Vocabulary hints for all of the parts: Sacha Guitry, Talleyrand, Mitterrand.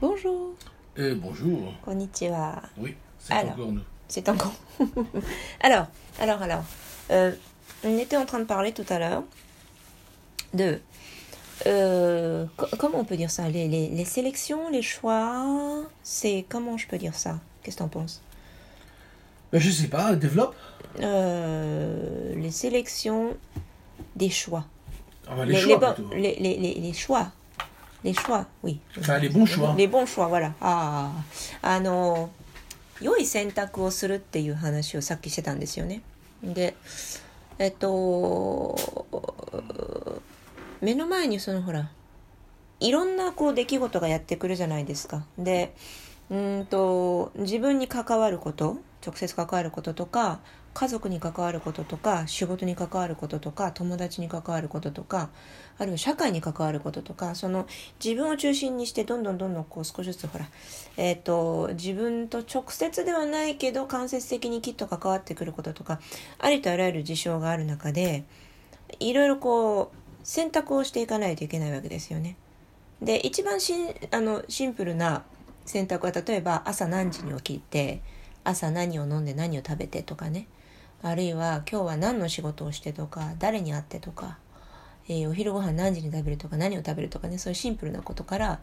Bonjour. Et bonjour. Konnichiwa. Oui, c'est encore nous. C'est encore. Alors. On était en train de parler tout à l'heure de comment on peut dire ça, les sélections, les choix. C'est comment je peux dire ça? Qu'est-ce que t'en penses? Ben, je sais pas. Développe. Les sélections des choix. Ah ben, les choix. Les choix, oui. Enfin, les bons choix. Les bons choix, voilà. Ah, 良い選択をするっていう話をさっきしてたんですよね。で、目の前にそのほら、いろんなこう出来事がやってくるじゃないですか。で、自分に関わること、直接関わることとか、家族に関わることとか、仕事に関わることとか、友達に関わることとか、あるいは社会に関わることとか、その自分を中心にしてどんどんこう少しずつほら、自分と直接ではないけど間接的にきっと関わってくることとか、ありとあらゆる事象がある中で、いろいろこう選択をしていかないといけないわけですよね。で、一番シンプルな選択は、例えば朝何時に起きて、朝何を飲んで何を食べてとかね。あるいは今日は何の仕事をしてとか、誰に会ってとか、お昼ご飯何時に食べるとか、何を食べるとかね、そういうシンプルなことから、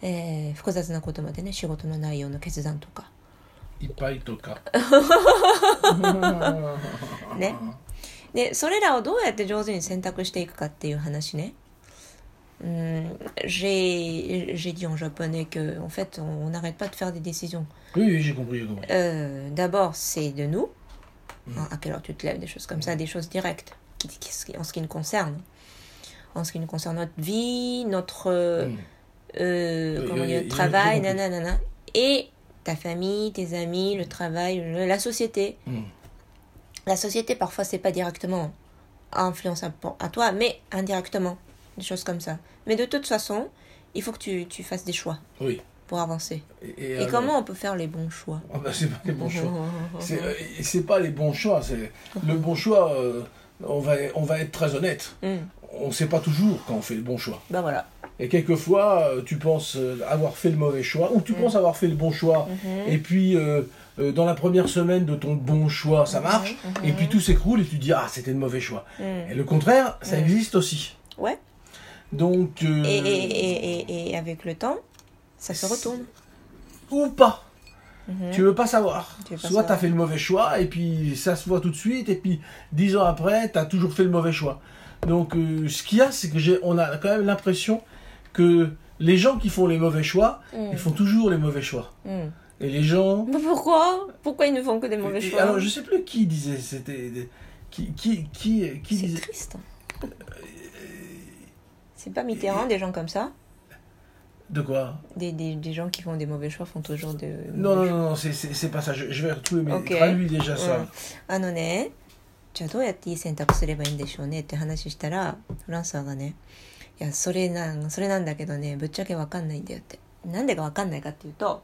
複雑なことまでね、仕事の内容の決断とか。いっぱいとか。ね。で、それらをどうやって上手に選択していくかっていう話ね。J'ai dit en japonais que, en fait, on n'arrête pas de faire des décisions. Oui, j'ai compris. D'abord, c'est de nous. À quelle heure tu te lèves, des choses comme ça, des choses directes en ce qui nous concerne. En ce qui nous concerne notre vie, notre travail, nanana, et ta famille, tes amis, le travail, la société. La société, parfois, c'est pas directement influençable à toi, mais indirectement. Des choses comme ça. Mais de toute façon, il faut que tu fasses des choix, oui, pour avancer. Et comment on peut faire les bons choix? Ah ben, c'est pas les bons choix. C'est pas les bons choix. C'est le bon choix. On va être très honnête. On sait pas toujours quand on fait le bon choix. Ben voilà. Et quelquefois, tu penses avoir fait le mauvais choix, ou tu penses avoir fait le bon choix. Et puis, dans la première semaine de ton bon choix, ça marche. Et puis tout s'écroule et tu dis, ah, c'était le mauvais choix. Et le contraire, ça existe aussi. Ouais. Donc, et avec le temps, ça se retourne. Ou pas. Tu veux pas savoir. Soit tu as fait le mauvais choix, et puis ça se voit tout de suite, et puis 10 ans après, tu as toujours fait le mauvais choix. Donc ce qu'il y a, c'est que on a quand même l'impression que les gens qui font les mauvais choix, ils font toujours les mauvais choix. Et les gens... Mais pourquoi ils ne font que des mauvais choix? Alors je sais plus qui disait, c'était... Qui c'est disait... triste. C'est pas Mitterrand, des gens comme ça? De quoi? Des gens qui font des mauvais choix font toujours de... Non, c'est pas ça. Je vais retrouver, mais traduis déjà ça. じゃあどうやっていい選択すればいいんでしょうねって話したら、フランスはがね、いや、それなんだけどね、ぶっちゃけわかんないんだよって。なんでかわかんないかっていうと、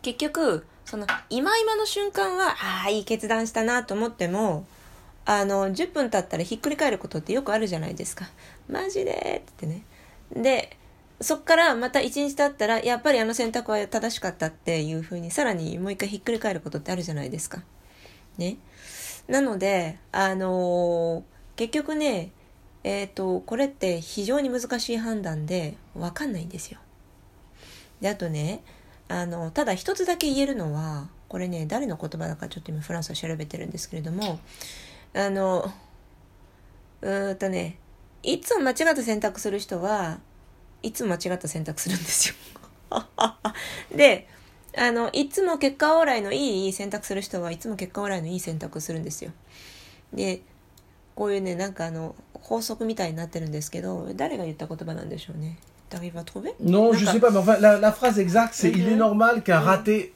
結局、その、今の瞬間は、ああ、いい決断したなと思っても、10分経ったらひっくり返ることってよくあるじゃないですか。マジでってね。で、そっからまた1日経ったら、やっぱりあの選択は正しかったっていう風に、さらにもう一回ひっくり返ることってあるじゃないですか。ね。なので、結局ね、これって非常に難しい判断で、わかんないんですよ。で、あとね、ただ一つだけ言えるのは、これね、誰の言葉だかちょっと今フランスは調べてるんですけれども、いつも間違った選択する人はいつも間違った選択するんですよ。で、いつも結果往来のいい選択する人はいつも結果往来のいい選択するんですよ。で、こういうね、なんか法則みたいになってるんですけど、誰が言った言葉なんでしょうね。T'arrives à trouver? Non, je sais pas, mais enfin, la phrase exacte, c'est il est normal qu'un raté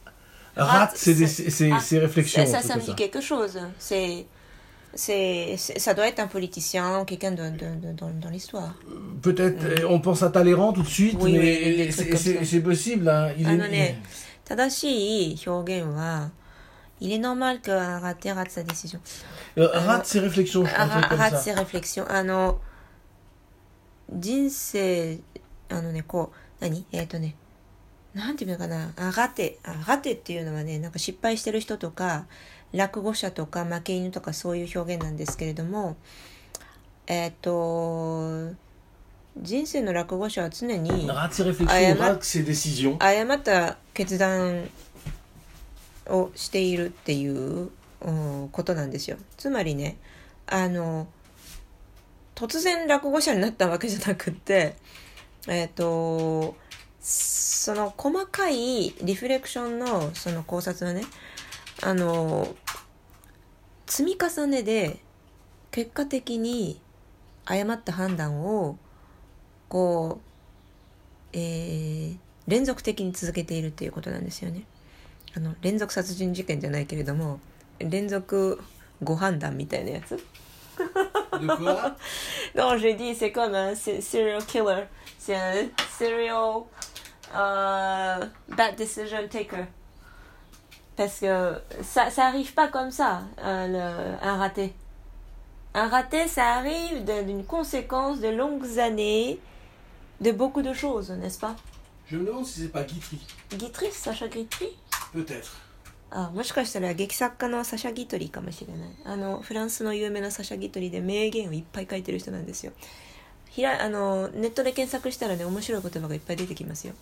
rate ses réflexions. Ça me dit quelque chose. Ça doit être un politicien, quelqu'un dans l'histoire. Peut-être, on pense à Talleyrand tout de suite, oui, mais c'est possible. Hein. Il est normal qu'un raté rate sa décision. Rate ses réflexions, je pense. Rate ses réflexions. 人生、なんていうのかな、アガテっていうのはね、なんか失敗してる人とか落語者とか負け犬とかそういう表現なんですけれども、人生の落語者は常に誤った決断をしているっていうことなんですよ。つまりね、突然落語者になったわけじゃなくって、その細かいリフレクションのその考察はね、積み重ねで結果的に誤った判断をこう、連続的に続けているっていうことなんですよね。連続殺人事件じゃないけれども、連続誤判断みたいなやつ。Non, j'ai dit, c'est comme un serial killer. C'est un serial bad decision taker. Parce que ça arrive pas comme ça, un raté. Un raté, ça arrive d'une conséquence de longues années, de beaucoup de choses, n'est-ce pas? Je me demande si c'est pas Guitry. Guitry, Sacha Guitry? Peut-être.もしかしたら劇作家のサシャ・ギトリかもしれない。フランスの有名なサシャ・ギトリで名言をいっぱい書いてる人なんですよ。ネットで検索したらね、面白い言葉がいっぱい出てきますよ。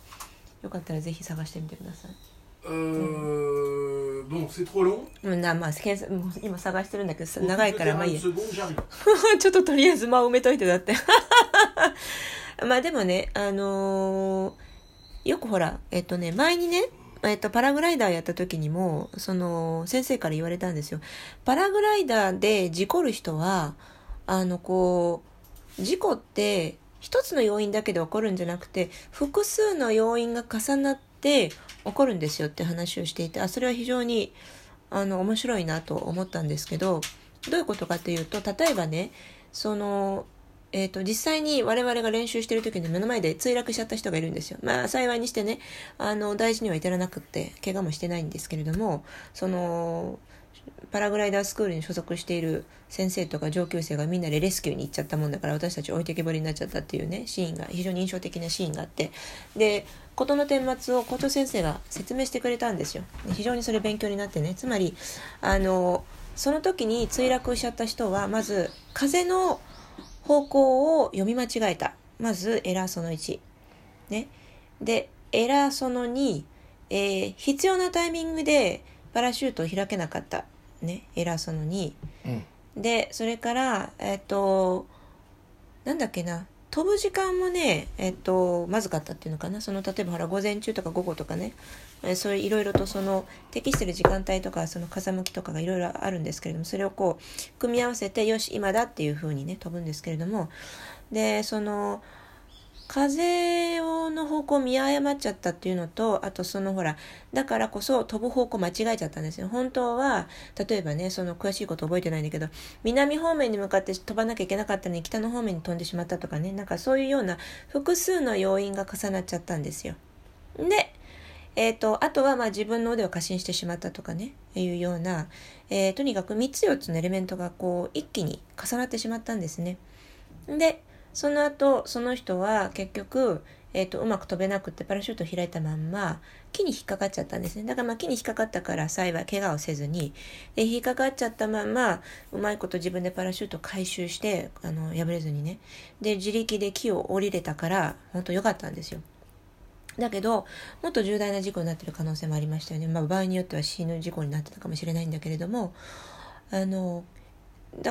よかったらぜひ探してみてください。bon, c'est trop long. 今探してるんだけど、長いからまあいいや。ちょっととりあえず埋めといてだって。まあでもね、よくほら、前にね、パラグライダーやった時にも、先生から言われたんですよ。パラグライダーで事故る人は、事故って一つの要因だけで起こるんじゃなくて、複数の要因が重なって起こるんですよって話をしていて、それは非常に、面白いなと思ったんですけど、どういうことかというと、例えばね、実際に我々が練習している時に目の前で墜落しちゃった人がいるんですよ。まあ幸いにしてね、大事には至らなくって怪我もしてないんですけれども、パラグライダースクールに所属している先生とか上級生がみんなでレスキューに行っちゃったもんだから、私たち置いてけぼりになっちゃったっていうね、シーンが非常に印象的なシーンがあって、で事の顛末を校長先生が説明してくれたんですよ。非常にそれ勉強になってね、つまりその時に墜落しちゃった人は、まず風の方向を読み間違えた。まずエラーその1、ね、でエラーその2、必要なタイミングでパラシュートを開けなかった、ね、エラーその2、うん、でそれから飛ぶ時間もね、まずかったっていうのかな。例えばほら午前中とか午後とかね、そういういろいろと適してる時間帯とか風向きとかがいろいろあるんですけれども、それをこう組み合わせてよし今だっていう風にね飛ぶんですけれども、で風の方向を見誤っちゃったっていうのと、あとほらだからこそ飛ぶ方向間違えちゃったんですよ。本当は例えばね、詳しいこと覚えてないんだけど、南方面に向かって飛ばなきゃいけなかったのに北の方面に飛んでしまったとかね、なんかそういうような複数の要因が重なっちゃったんですよ。であとは自分の腕を過信してしまったとかね、いうような、とにかく3つ4つのエレメントがこう一気に重なってしまったんですね。でその後その人は結局、うまく飛べなくてパラシュートを開いたまんま木に引っかかっちゃったんですね。だから木に引っかかったから幸い怪我をせずに、で引っかかっちゃったまんまうまいこと自分でパラシュートを回収して、破れずにね、で自力で木を降りれたから本当良かったんですよ。だけどもっと重大な事故になっている可能性もありましたよね。場合によっては死ぬ事故になってたかもしれないんだけれども、だ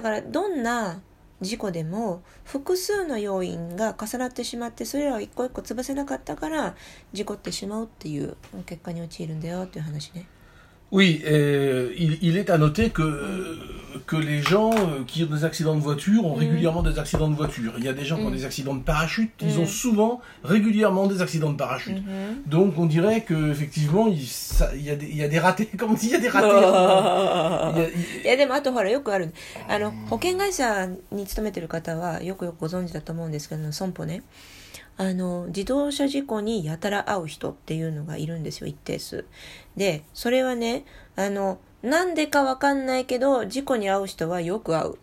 からどんな事故でも複数の要因が重なってしまって、それらを一個一個潰せなかったから事故ってしまうっていう結果に陥るんだよっていう話ね。Oui, il est à noter que les gens qui ont des accidents de voiture ont régulièrement des accidents de voiture. Il y a des gens qui ont des accidents de parachute, ils ont souvent régulièrement des accidents de parachute. Donc on dirait que effectivement il y a des ratés. Comment on dit, il y a des ratés. Il y a des ratés.自動車事故にやたら会う人っていうのがいるんですよ、一定数。で、それはね、なんでかわかんないけど、事故に会う人はよく会う。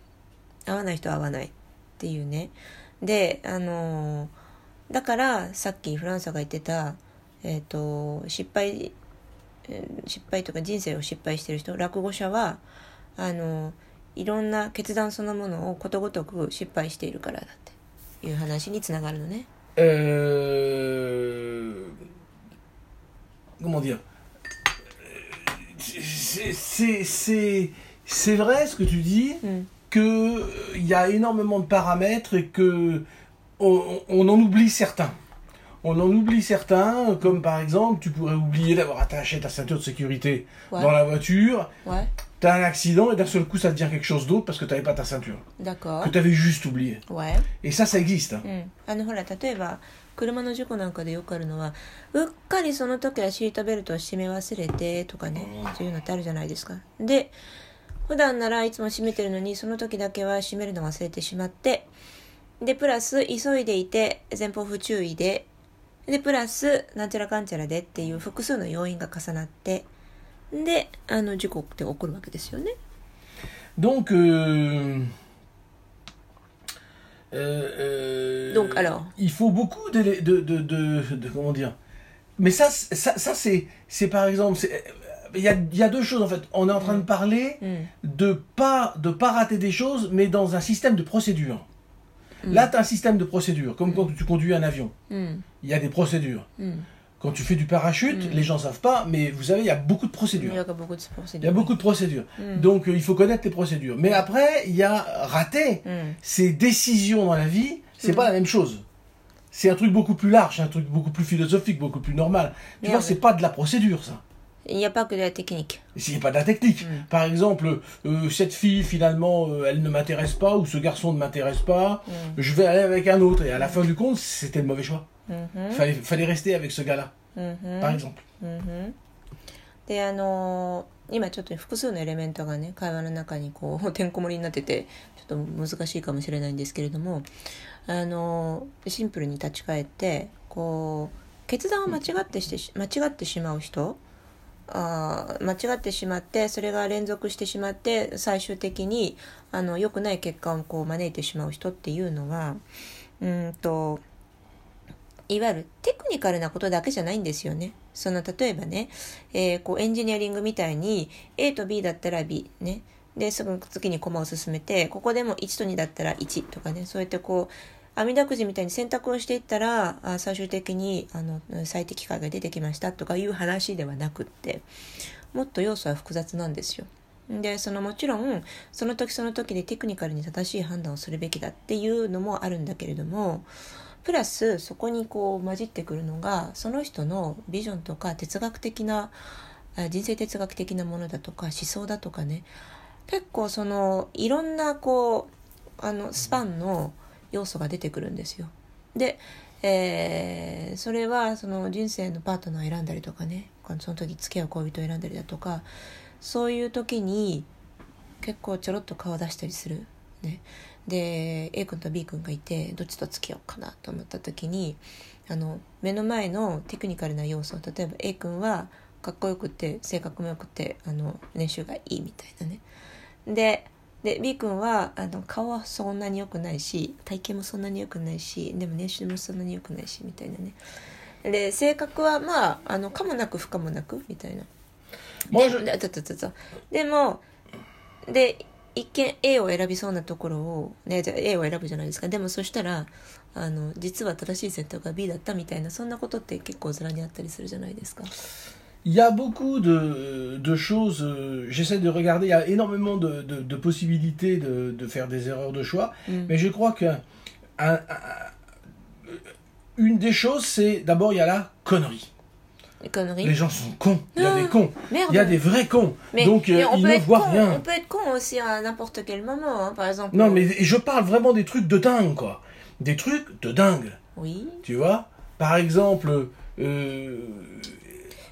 会わない人は会わないっていうね。で、だからさっきフランサが言ってた、失敗とか人生を失敗してる人、落語者はいろんな決断そのものをことごとく失敗しているからだっていう話につながるのね。Comment dire? C'est vrai ce que tu dis, que il y a énormément de paramètres et que on en oublie certains. On en oublie certains, comme par exemple, tu pourrais oublier d'avoir attaché ta ceinture de sécurité dans la voiture. Ouais.T'as un accident et d'un seul coup ça devient quelque chose d'autre parce que t'avais pas ta ceinture. D'accord. Que t'avais juste oublié. Ouais. Et ça, ça existe. うん。ほら、例えば車の事故なんかでよくあるのは、うっかりその時はシートベルトを締め忘れてとかね、そういうのってあるじゃないですか。で、普段ならいつも締めてるのに、その時だけは締めるの忘れてしまって、でプラス急いでいて前方不注意で、でプラスなんちゃらかんちゃらでっていう複数の要因が重なって。で、事故って起こるわけですよね。Donc alors, il faut beaucoup de comment dire. Mais ça c'est par exemple, il y a deux choses en fait. On est en train de parler de pas rater des choses, mais dans un système de procédure. Là, t'as un système de procédure, comme quand tu conduis un avion. Il y a des procédures.Quand tu fais du parachute, les gens ne savent pas, mais vous savez, il y a beaucoup de procédures. Il y a beaucoup de procédures. Donc, il faut connaître les procédures. Mais après, il y a rater. Ces décisions dans la vie, ce n'est pas la même chose. C'est un truc beaucoup plus large, un truc beaucoup plus philosophique, beaucoup plus normal. Tu vois, ce n'est pas de la procédure, ça. Il n'y a pas que de la technique. Il n'y a pas de la technique. Par exemple, cette fille, finalement, elle ne m'intéresse pas, ou ce garçon ne m'intéresse pas, je vais aller avec un autre. Et à la fin du compte, c'était le mauvais choix.Fallait rester avec ce gars-là, par exemple. で、今ちょっと複数のエレメントがね、会話の中にこうてんこ盛りになってて、ちょっと難しいかもしれないんですけれども、シンプルに立ち返って、こう決断を間違ってしまう人、間違ってしまって、それが連続してしまって、最終的に良くない結果をこう招いてしまう人っていうのは、いわゆるテクニカルなことだけじゃないんですよね。その例えばね、こうエンジニアリングみたいに A と B だったら B ね、ですぐ次にコマを進めて、ここでも1と2だったら1とかね、そうやってこう網だくじみたいに選択をしていったら、最終的に最適解が出てきましたとかいう話ではなくって、もっと要素は複雑なんですよ。で、もちろんその時その時でテクニカルに正しい判断をするべきだっていうのもあるんだけれども、プラスそこにこう混じってくるのが、その人のビジョンとか哲学的な、人生哲学的なものだとか思想だとかね、結構いろんなこうスパンの要素が出てくるんですよ。で、それは人生のパートナーを選んだりとかね、その時付き合う恋人を選んだりだとか、そういう時に結構ちょろっと顔出したりするね。で A 君と B 君がいて、どっちと付き合おうかなと思った時に、目の前のテクニカルな要素、例えば A 君はかっこよくて性格もよくて年収がいいみたいなね、で B 君は顔はそんなに良くないし、体型もそんなに良くないし、でも年収もそんなに良くないしみたいなね、で性格はまあ可もなく不可もなくみたいな、でもで一見 A を選びそうなところを、ね、じゃあ A を選ぶじゃないですか。でもそしたら実は正しい選択が B だったみたいな、そんなことって結構ずらにあったりするじゃないですか。Il y a beaucoup de choses. J'essaie de regarder. Il y a énormément de possibilités de faire des erreurs de choix. Mais je crois que une des choses, c'est d'abord il y a la connerie.Les gens sont cons. Il y a des cons. Merde. Il y a des vrais cons. Mais, donc, ils ne voient rien. On peut être con aussi à n'importe quel moment, hein, par exemple. Non, mais je parle vraiment des trucs de dingue, quoi. Des trucs de dingue. Oui. Tu vois ? Par exemple...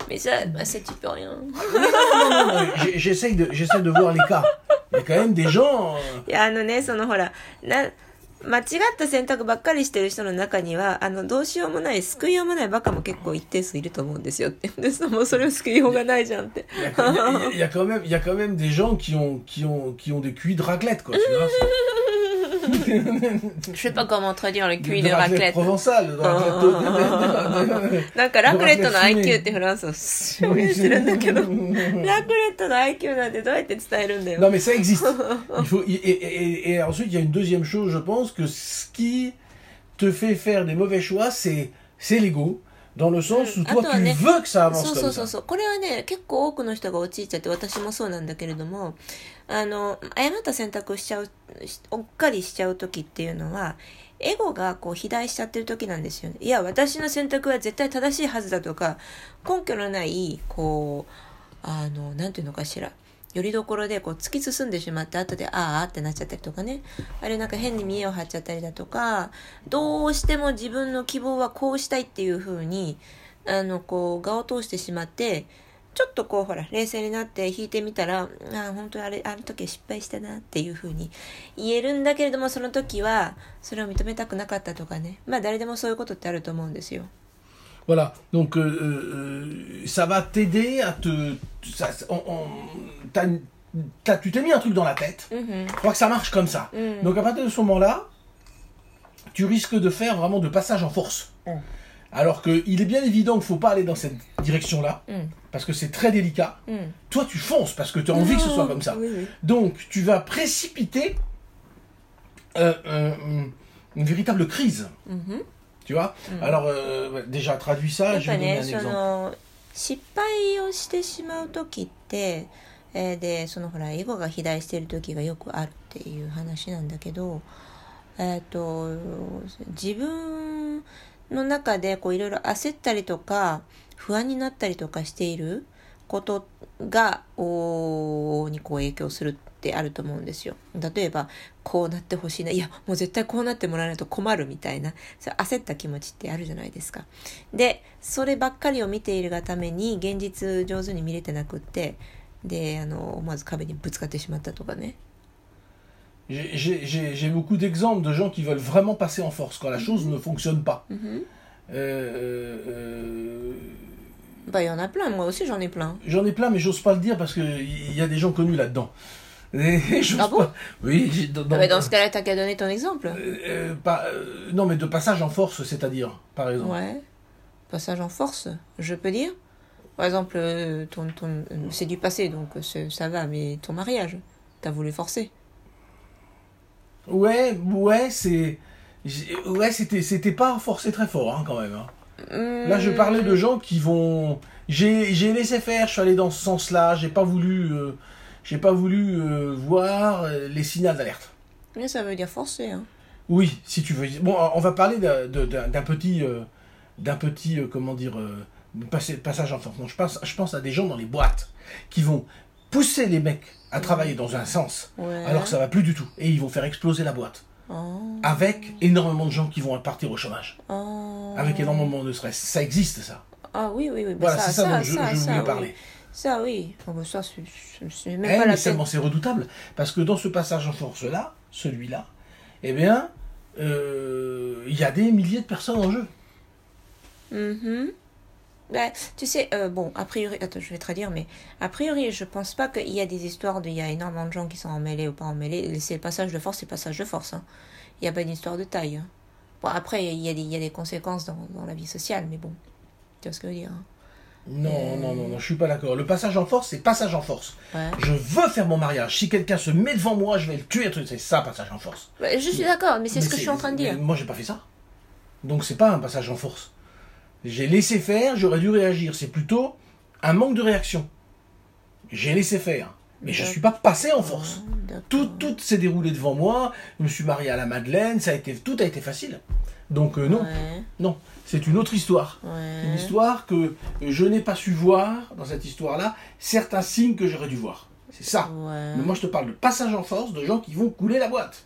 Mais ça, ça t'y peut rien. Non. J'essaie de voir les cas. Il y a quand même des gens... Il y a間違った選択ばっかりしてる人の中には、どうしようもない、救いようもないバカも結構一定数いると思うんですよって。もうそれを救いようがないじゃんって。Il y a quand même des gens qui ont des cuits de raclette, quoi. Je sais pas comment traduire le QI de raclette. Provençal.なんかラクレットの IQ ってフランスを証明してるんだけど、ラクレットの IQ なんてどうやって伝えるんだよ。Non mais ça existe. Il faut et ensuite il y a une deuxième chose, je pense que ce qui te fait faire des mauvais choix, c'est l'ego.dans le sens où toi tu veux que ça avance comme ça。これはね、結構多くの人が陥っちゃって、私もそうなんだけれども、誤った選択をしちゃう、おっかりしちゃう時っていうのは、エゴがこう肥大しちゃってる時なんですよね。いや、私の選択は絶対正しいはずだとか、根拠のないこうなんていうのかしら、よりどころでこう突き進んでしまって、後でああってなっちゃったりとかね、あれなんか変に見栄を張っちゃったりだとか、どうしても自分の希望はこうしたいっていう風にこう画を通してしまって、ちょっとこうほら冷静になって引いてみたら、あ、本当にあの時は失敗したなっていう風に言えるんだけれども、その時はそれを認めたくなかったとかね、まあ誰でもそういうことってあると思うんですよ。Voilà, donc ça va t'aider à te... Ça, tu t'es mis un truc dans la tête, je crois que ça marche comme ça. Donc à partir de ce moment-là, tu risques de faire vraiment de passage en force. Alors qu'il est bien évident qu'il ne faut pas aller dans cette direction-là, parce que c'est très délicat. Toi, tu fonces parce que tu as envie que ce soit comme ça. Oui, oui. Donc tu vas précipiter une véritable crise.Tu vois? Alors, déjà, traduis ça, je vais donner un exemple. 失敗をしてしまう時って、で、そのほら、エゴが肥大している時がよくあるっていう話なんだけど、自分の中でこういろいろ焦ったりとか、不安になったりとかしていることが、にこう影響するってあると思うんですよ。例えばこうなってほしいな、いやもう絶対こうなってもらわないと困るみたいな、それ焦った気持ちってあるじゃないですか。でそればっかりを見ているがために現実上手に見れてなくって、で思わず壁にぶつかってしまったとかね。J'ai beaucoup d'exemples de gens qui veulent vraiment passer en force quand la chose ne fonctionne pas. Bah, il y en a plein, moi aussi j'en ai plein. J'en ai plein, mais j'ose pas le dire parce qu'il y a des gens connus là-dedans. Ah bon? Oui. Mais dans ce cas-là, t'as qu'à donner ton exemple. Non, mais de passage en force, c'est-à-dire, par exemple. Ouais, passage en force, je peux dire. Par exemple, c'est du passé, donc ça va, mais ton mariage, t'as voulu forcer. Ouais, c'était pas forcé très fort, hein, quand même, hein.Là, je parlais de gens qui vont. J'ai laissé faire. Je suis allé dans ce sens-là. J'ai pas voulu voir les signaux d'alerte. Mais ça veut dire forcer. Hein. Oui, si tu veux. Bon, on va parler d'un petit, comment dire, passage en force. Je pense à des gens dans les boîtes qui vont pousser les mecs à travailler dans un sens, alors que ça va plus du tout, et ils vont faire exploser la boîte.Avec énormément de gens qui vont partir au chômage、avec énormément de stress. Ça existe, ça. Ah oui, oui, oui. Voilà, ça, c'est ça dont je voulais parler. Ça, oui. Ça, c'est même pas la peine. C'est redoutable, parce que dans ce passage en force-là, celui-là, eh bien, il y a des milliers de personnes en jeu. Bah, tu sais, bon, a priori, attends, je vais traduire, mais a priori, je pense pas qu'il y a des histoires de, il y a énormément de gens qui sont emmêlés ou pas emmêlés. C'est le passage de force. Hein. Il y a pas d'histoire de taille. Hein. Bon, après, il y a des conséquences dans la vie sociale, mais bon, tu vois ce que je veux dire. Hein. Non, je suis pas d'accord. Le passage en force, c'est passage en force. Ouais. Je veux faire mon mariage. Si quelqu'un se met devant moi, je vais le tuer. C'est ça, passage en force. Bah, je suis d'accord, mais c'est ce que je suis en train de dire. Moi, j'ai pas fait ça. Donc, c'est pas un passage en force.J'ai laissé faire, j'aurais dû réagir. C'est plutôt un manque de réaction. J'ai laissé faire. Mais je ne suis pas passé en force. Tout s'est déroulé devant moi. Je me suis marié à la Madeleine. Tout a été facile. Donc non, c'est une autre histoire. Ouais. Une histoire que je n'ai pas su voir dans cette histoire-là. Certains signes que j'aurais dû voir. C'est ça. Ouais. Mais moi, je te parle de passage en force, de gens qui vont couler la boîte.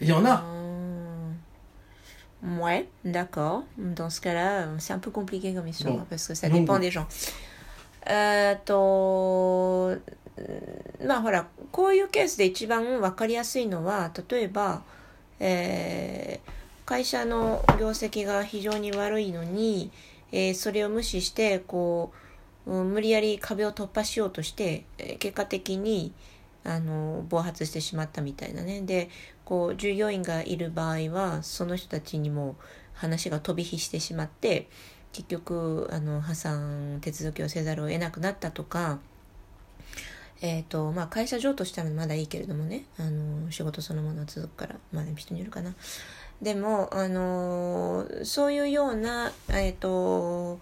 Il y en a.Ouais, d'accord. Dans ce cas-là, c'est un peu compliqué comme histoire, hein, parce que ça dépend des gens. まあほら、こういうケースで一番わかりやすいのは、例えば、会社の業績が非常に悪いのに、それを無視してこう、無理やり壁を突破しようとして、結果的に暴発してしまったみたいなね。でこう従業員がいる場合はその人たちにも話が飛び火してしまって、結局破産手続きをせざるを得なくなったとか、会社上としてはまだいいけれどもね、仕事そのものは続くから、まあ、人によるかな。でも、そういうような、経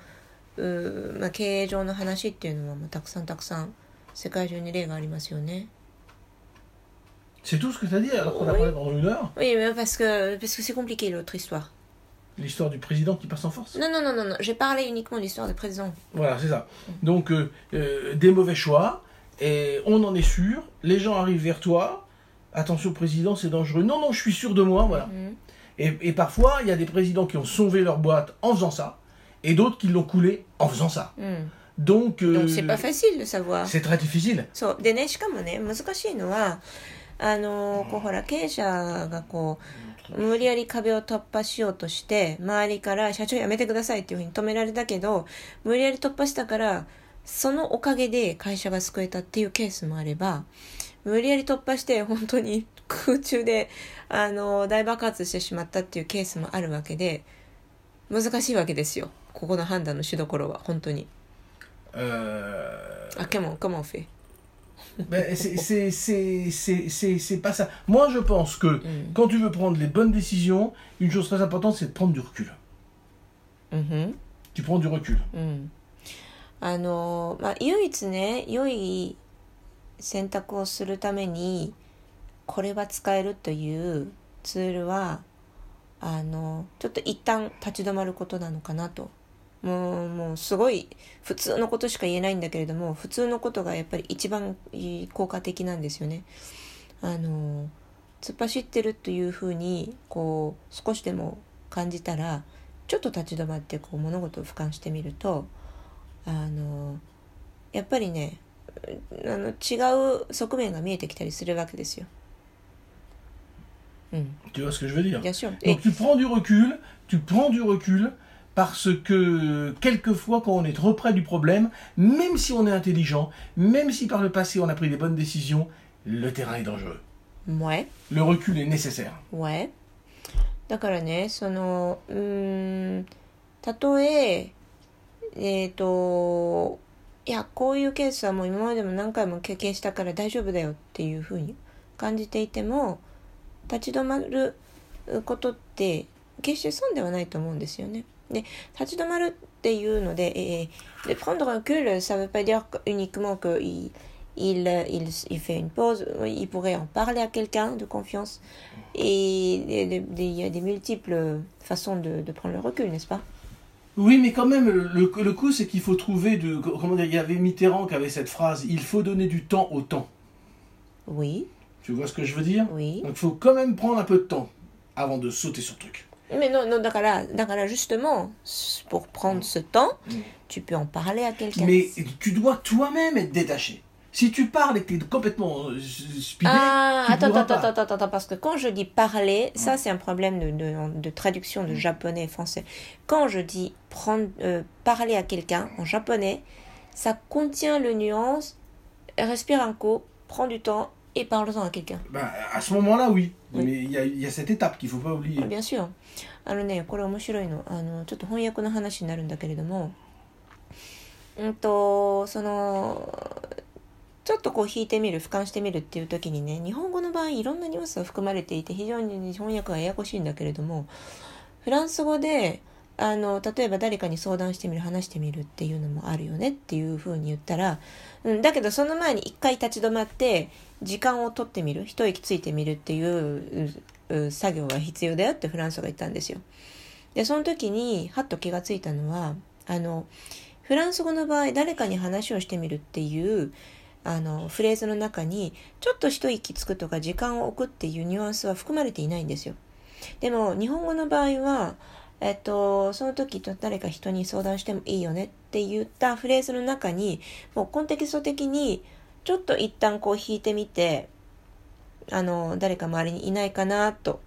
営上の話っていうのは、まあ、たくさん世界中に例がありますよね。C'est tout ce que tu as dit alors qu'on a parlé pendant une heure? Oui, mais parce que c'est compliqué l'autre histoire. L'histoire du président qui passe en force? Non, j'ai parlé uniquement de l'histoire du président. Voilà, c'est ça. Donc, des mauvais choix, et on en est sûr, les gens arrivent vers toi, attention président, c'est dangereux. Non, je suis sûr de moi, voilà. Mm-hmm. Et parfois, il y a des présidents qui ont sauvé leur boîte en faisant ça, et d'autres qui l'ont coulée en faisant ça. Mm. Donc, c'est pas facile de savoir. C'est très difficile. So, でね、しかもね、難しいのは、こうほら経営者がこう無理やり壁を突破しようとして周りから社長やめてくださいっていうふうに止められたけど、無理やり突破したからそのおかげで会社が救えたっていうケースもあれば、無理やり突破して本当に空中で大爆発してしまったっていうケースもあるわけで、難しいわけですよ、ここの判断のしどころは本当に。Comment on fait? Ben, c'est pas ça. Moi, je pense que quand tu veux prendre les bonnes décisions, une chose très importante, c'est de prendre du recul. Mm-hmm. Tu prends du recul. Mm. 唯一ね、良い選択をするためにこれは使えるというツールは、ちょっと一旦立ち止まることなのかなと。もうすごい普通のことしか言えないんだけれども、普通のことがやっぱり一番効果的なんですよね。突っ走ってるというふうにこう少しでも感じたら、ちょっと立ち止まってこう物事を俯瞰してみると、やっぱりね、違う側面が見えてきたりするわけですよ。うん。Tu vois ce que je veux dire? Bien sûr. Donc tu prends du recul.Parce que quelquefois, quand on est trop près du problème, même si on est intelligent, même si par le passé on a pris des bonnes décisions, le terrain est dangereux. Ouais. Le recul est nécessaire. Ouais. だからね、たとえ、いや、こういうケースはもう今までも何回も経験したから大丈夫だよっていうふうに感じていても、立ち止まることって決して損ではないと思うんですよね。で、立ち止まるっていうので、で、prendre un recul, ça veut pas dire uniquement que il fait une pause, il pourrait en parler à quelqu'un de confiance. Et il y a des multiples façons de prendre le recul, n'est-ce pas? Oui, mais quand même, le coup, c'est qu'il faut trouver comment dire, il y avait Mitterrand qui avait cette phrase, il faut donner du temps au temps. Oui. Tu vois ce que je veux dire? Oui. Donc, il faut quand même prendre un peu de temps avant de sauter sur le truc.Mais non, d'accord, justement, pour prendre ce temps, tu peux en parler à quelqu'un. Mais tu dois toi-même être détaché. Si tu parles et que tu es complètement speedé, attends, parce que quand je dis parler, ça c'est un problème de traduction de japonais et français. Quand je dis parler à quelqu'un en japonais, ça contient le nuance, respire un coup, prends du temps.Et parle-en à quelqu'un. Ben, à ce moment-là, oui. Mais il y a cette étape qu'il ne faut pas oublier. Bien sûr. これ面白いの。ちょっと翻訳の話になるんだけれども、ちょっとこう引いてみる、俯瞰してみるっていう時にね、日本語の場合いろんなニュアンスが含まれていて、非常に翻訳がややこしいんだけれども、フランス語で、例えば誰かに相談してみる、話してみるっていうのもあるよねっていうふうに言ったら、だけどその前に一回立ち止まって時間を取ってみる、一息ついてみるっていう作業が必要だよってフランスが言ったんですよ。で、その時にはっと気がついたのは、フランス語の場合誰かに話をしてみるっていうフレーズの中にちょっと一息つくとか時間を置くっていうニュアンスは含まれていないんですよ。でも日本語の場合はその時誰か人に相談してもいいよねって言ったフレーズの中に、もうコンテキスト的にちょっと一旦こう引いてみて、誰か周りにいないかなと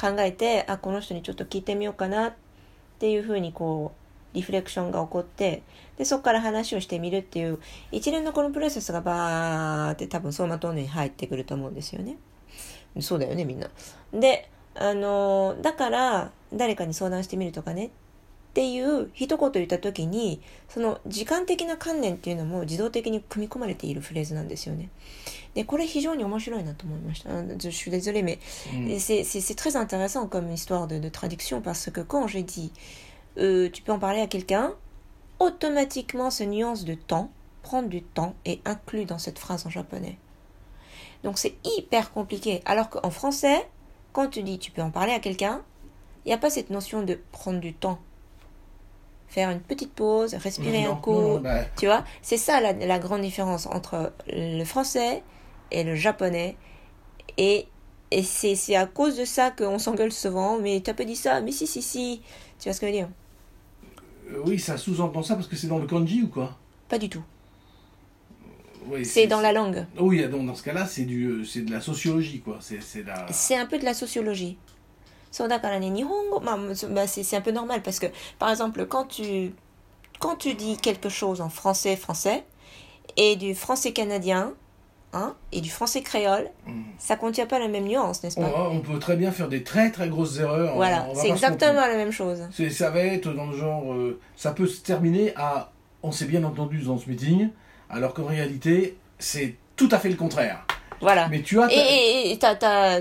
考えて、この人にちょっと聞いてみようかなっていうふうにこうリフレクションが起こって、でそこから話をしてみるっていう一連のこのプロセスがバーって多分走馬灯のように入ってくると思うんですよね。そうだよねみんな。で、だから誰かに相談してみるとかねっていう一言言った時に、その時間的な観念っていうのも自動的に組み込まれているフレーズなんですよね。で、これ非常に面白いなと思いました。Je suis désolée mais c'est très intéressant comme histoire de traduction parce que quand j'ai dit tu peux en parler à quelqu'un, automatiquement cette nuance de temps prend du temps et inclus dans cette phrase en japonais. Donc c'est hyper compliqué. Alors qu'en français, quand tu dis tu peux en parler à quelqu'un, il n'y a pas cette notion de prendre du temps.faire une petite pause, respirer un coup, tu vois, c'est ça la grande différence entre le français et le japonais, et c'est à cause de ça qu'on s'engueule souvent, mais t'as pas dit ça, mais si, tu vois ce que je veux dire? Oui, ça sous-entend ça parce que c'est dans le kanji ou quoi? Pas du tout. Oui, c'est dans la langue. Oui, donc dans ce cas-là, c'est de la sociologie, quoi. C'est un peu de la sociologie.そうだからね、日本語、c'est un peu normal parce que, par exemple, quand tu dis quelque chose en français, et du français canadien, hein, et du français créole, ça ne contient pas la même nuance, n'est-ce pas? On peut très bien faire des très très grosses erreurs. Voilà, c'est exactement la même chose. Ça va être dans le genre, ça peut se terminer à « on s'est bien entendu dans ce meeting », alors qu'en réalité, c'est tout à fait le contraire.Voilà. Mais tu as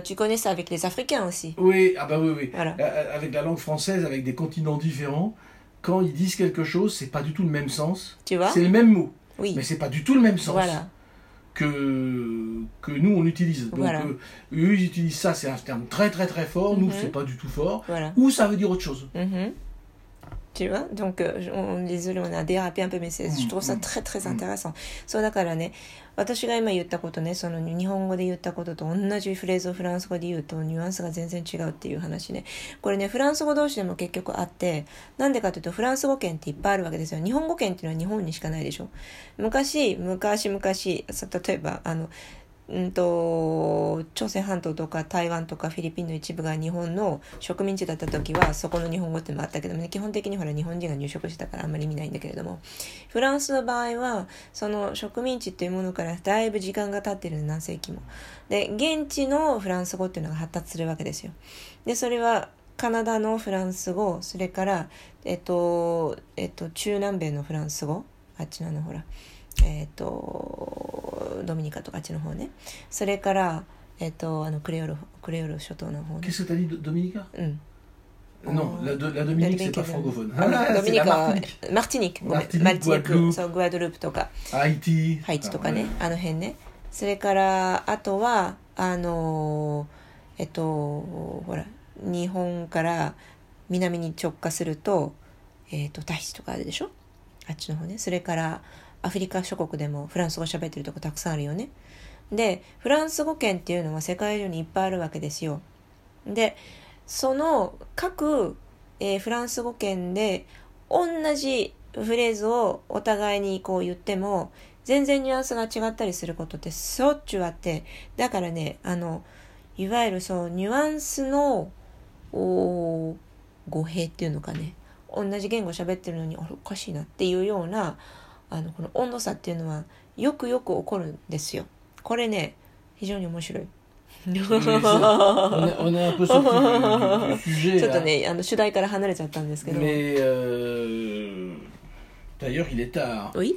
tu connais ça avec les Africains aussi. Oui, ah bah oui. Voilà. Avec la langue française, avec des continents différents, quand ils disent quelque chose, c'est pas du tout le même sens. Tu vois? C'est le même mot, oui. Mais c'est pas du tout le même sens. Voilà.que nous on utilise. Donc、voilà. Eux ils utilisent ça, c'est un terme très très très fort. Nous、c'est pas du tout fort. Voilà. Ou ça veut dire autre chose.、Tu vois? Donc, désolé, on a dérapé un peu, mais je trouve ça très très intéressant.、そうだからね、私が今言ったことね、その日本語で言ったことと同じフレーズをフランス語で言うとニュアンスが全然違うっていう話ね。これね、フランス語同士でも結局あって、なんでかというとフランス語圏っていっぱいあるわけですよ。日本語圏っていうのは日本にしかないでしょ。昔、例えば朝鮮半島とか台湾とかフィリピンの一部が日本の植民地だった時はそこの日本語ってのもあったけどもね、基本的にほら日本人が入植してたからあんまり見ないんだけれども、フランスの場合はその植民地っていうものからだいぶ時間が経ってる何世紀も。で、現地のフランス語っていうのが発達するわけですよ。で、それはカナダのフランス語、それから中南米のフランス語、あっちのほらドミニカとかあっちの方ね。それから、クレオル諸島の方、ね。Qu'est-ce que t'as dit, ドミニカ？うん。Non, la Dominique, c'est pas francophone. Ah, c'est la Martinique.そう、グアドループとか。ハイティとかね、あの辺ね。それから、あとは、ほら、日本から南に直下すると、タヒチとかあるでしょ？あっちの方ね。それから、アフリカ諸国でもフランス語喋ってるとこたくさんあるよね。で、フランス語圏っていうのは世界中にいっぱいあるわけですよ。で、その各、フランス語圏で同じフレーズをお互いにこう言っても全然ニュアンスが違ったりすることってしょっちゅうあって、だからね、いわゆるそうニュアンスの語弊っていうのかね、同じ言語喋ってるのにおかしいなっていうようなこの温度差っていうのはよく起こるんですよ。これね、非常に面白い。ちょっとね、主題から離れちゃったんですけど。D'ailleurs, il est tard. Oui.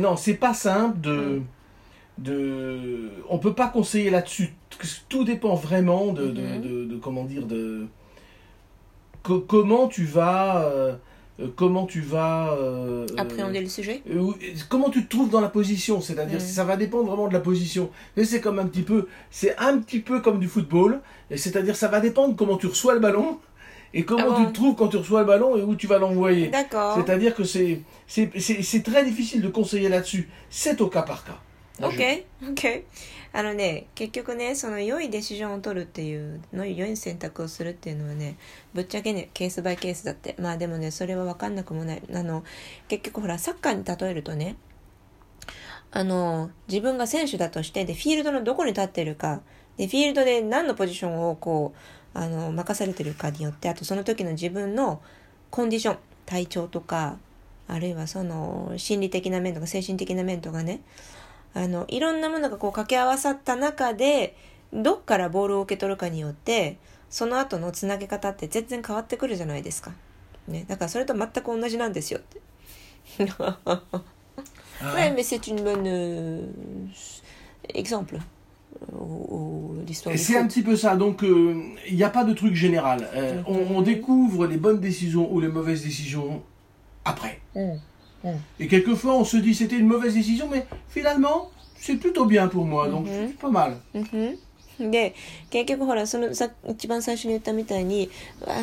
Non, c'est pas simple de. On peut pas conseiller là-dessus. Tout dépend vraiment de comment dire de. Comment tu vas.Comment tu vas appréhender le sujet, comment tu te trouves dans la position, c'est-à-dire ça va dépendre vraiment de la position. Mais c'est comme un petit peu comme du football, et c'est-à-dire ça va dépendre comment tu reçois le ballon et comment tu te trouves quand tu reçois le ballon et où tu vas l'envoyer. D'accord. C'est-à-dire que c'est très difficile de conseiller là-dessus. C'est au cas par cas.Okay. 結局ね、その良いデシジョンを取るっていうの、良い選択をするっていうのはね、ぶっちゃけね、ケースバイケースだって。まあでもね、それは分かんなくもない。結局ほら、サッカーに例えるとね、自分が選手だとして、でフィールドのどこに立ってるか、でフィールドで何のポジションをこう任されてるかによって、あとその時の自分のコンディション、体調とか、あるいはその心理的な面とか精神的な面とかね、いろんなものがこう掛け合わさった中でどっからボールを受け取るかによってその後のつなげ方って全然変わってくるじゃないですか、ね、だからそれと全く同じなんですよってOuais, mais c'est une bonne exemple.Et c'est un petit peu ça, donc il n'y a pas de truc général. On découvre les bonnes décisions ou les mauvaises décisions après. Et quelquefois on se dit c'était une mauvaise décision, mais finalement c'est plutôt bien pour moi, donc c'est pas mal.で結局ほらその一番最初に言ったみたいに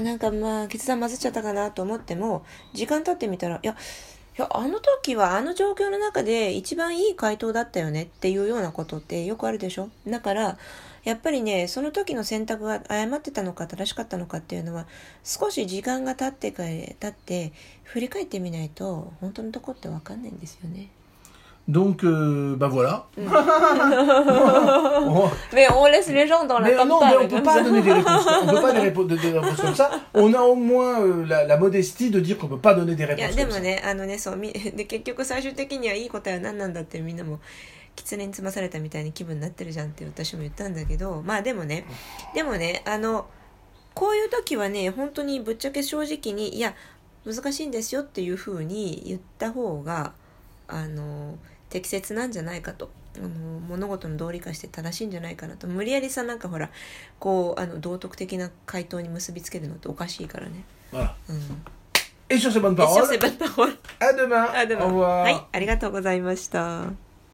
なんかまあ決断混ぜちゃったかなと思っても時間経ってみたらいやあの時はあの状況の中で一番いい回答だったよねっていうようなことってよくあるでしょ。だからやっぱりねその時の選択が誤ってたのか正しかったのかっていうのは少し時間が経って振り返ってみないと本当のとこって分かんないんですよね。Donc, bah voilà. Mais on laisse les gens dans la campagne. Non, mais on ne peut pas donner des réponses. On ne peut pas donner des réponses comme ça. On a au moins la modestie de dire qu'on ne peut pas donner des réponses comme ça. いやでもね、そう、で結局最終的にはいい答えは何なんだってみんなも狐につまされたみたいな気分になってるじゃんって私も言ったんだけど、まあでもね、こういう時はね、本当にぶっちゃけ正直にいや難しいんですよっていう風に言った方が適切なんじゃないかと物事の道理化して正しいんじゃないかなと無理やりさなんかほらこう道徳的な回答に結びつけるのっておかしいからね。Et sur ces bonnes paroles, à demain. はい、ありがとうございました。